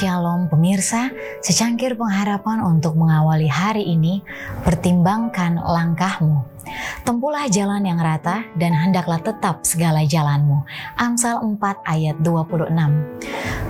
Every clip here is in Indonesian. Shalom pemirsa, secangkir pengharapan untuk mengawali hari ini, pertimbangkan langkahmu. Tempuhlah jalan yang rata dan hendaklah tetap segala jalanmu. Amsal 4 ayat 26.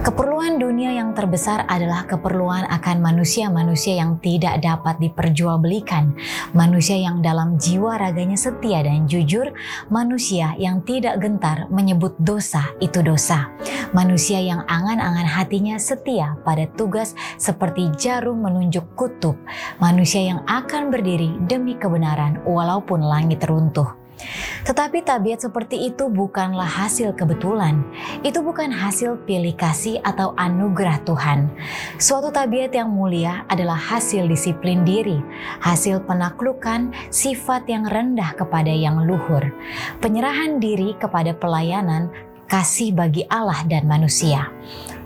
Keperluan dunia yang terbesar adalah keperluan akan manusia-manusia yang tidak dapat diperjualbelikan, manusia yang dalam jiwa raganya setia dan jujur, manusia yang tidak gentar menyebut dosa itu dosa, manusia yang angan-angan hatinya setia pada tugas seperti jarum menunjuk kutub, manusia yang akan berdiri demi kebenaran walaupun langit runtuh. Tetapi tabiat seperti itu bukanlah hasil kebetulan. Itu bukan hasil pilih kasih atau anugerah Tuhan. Suatu tabiat yang mulia adalah hasil disiplin diri, hasil penaklukan sifat yang rendah kepada yang luhur, penyerahan diri kepada pelayanan, kasih bagi Allah dan manusia.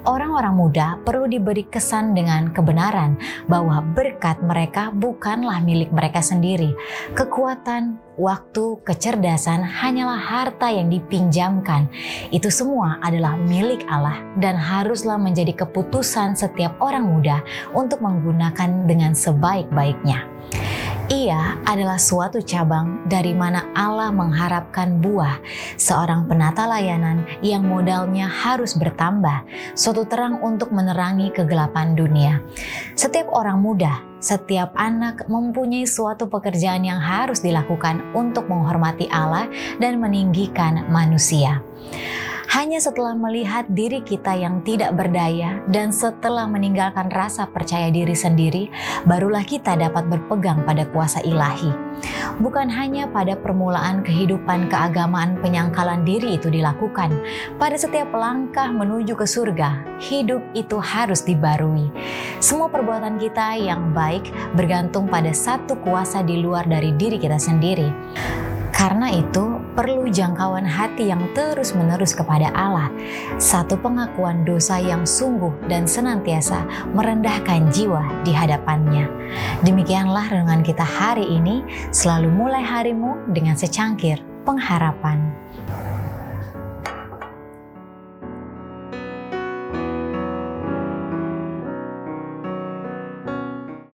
Orang-orang muda perlu diberi kesan dengan kebenaran bahwa berkat mereka bukanlah milik mereka sendiri. Kekuatan, waktu, kecerdasan hanyalah harta yang dipinjamkan. Itu semua adalah milik Allah dan haruslah menjadi keputusan setiap orang muda untuk menggunakan dengan sebaik-baiknya. Ia adalah suatu cabang dari mana Allah mengharapkan buah, seorang penata layanan yang modalnya harus bertambah, suatu terang untuk menerangi kegelapan dunia. Setiap orang muda, setiap anak mempunyai suatu pekerjaan yang harus dilakukan untuk menghormati Allah dan meninggikan manusia. Hanya setelah melihat diri kita yang tidak berdaya dan setelah meninggalkan rasa percaya diri sendiri, barulah kita dapat berpegang pada kuasa ilahi. Bukan hanya pada permulaan kehidupan keagamaan penyangkalan diri itu dilakukan. Pada setiap langkah menuju ke surga, hidup itu harus dibarui. Semua perbuatan kita yang baik bergantung pada satu kuasa di luar dari diri kita sendiri. Karena itu, perlu jangkauan hati yang terus-menerus kepada Allah, satu pengakuan dosa yang sungguh dan senantiasa merendahkan jiwa di hadapannya. Demikianlah renungan kita hari ini, selalu mulai harimu dengan secangkir pengharapan.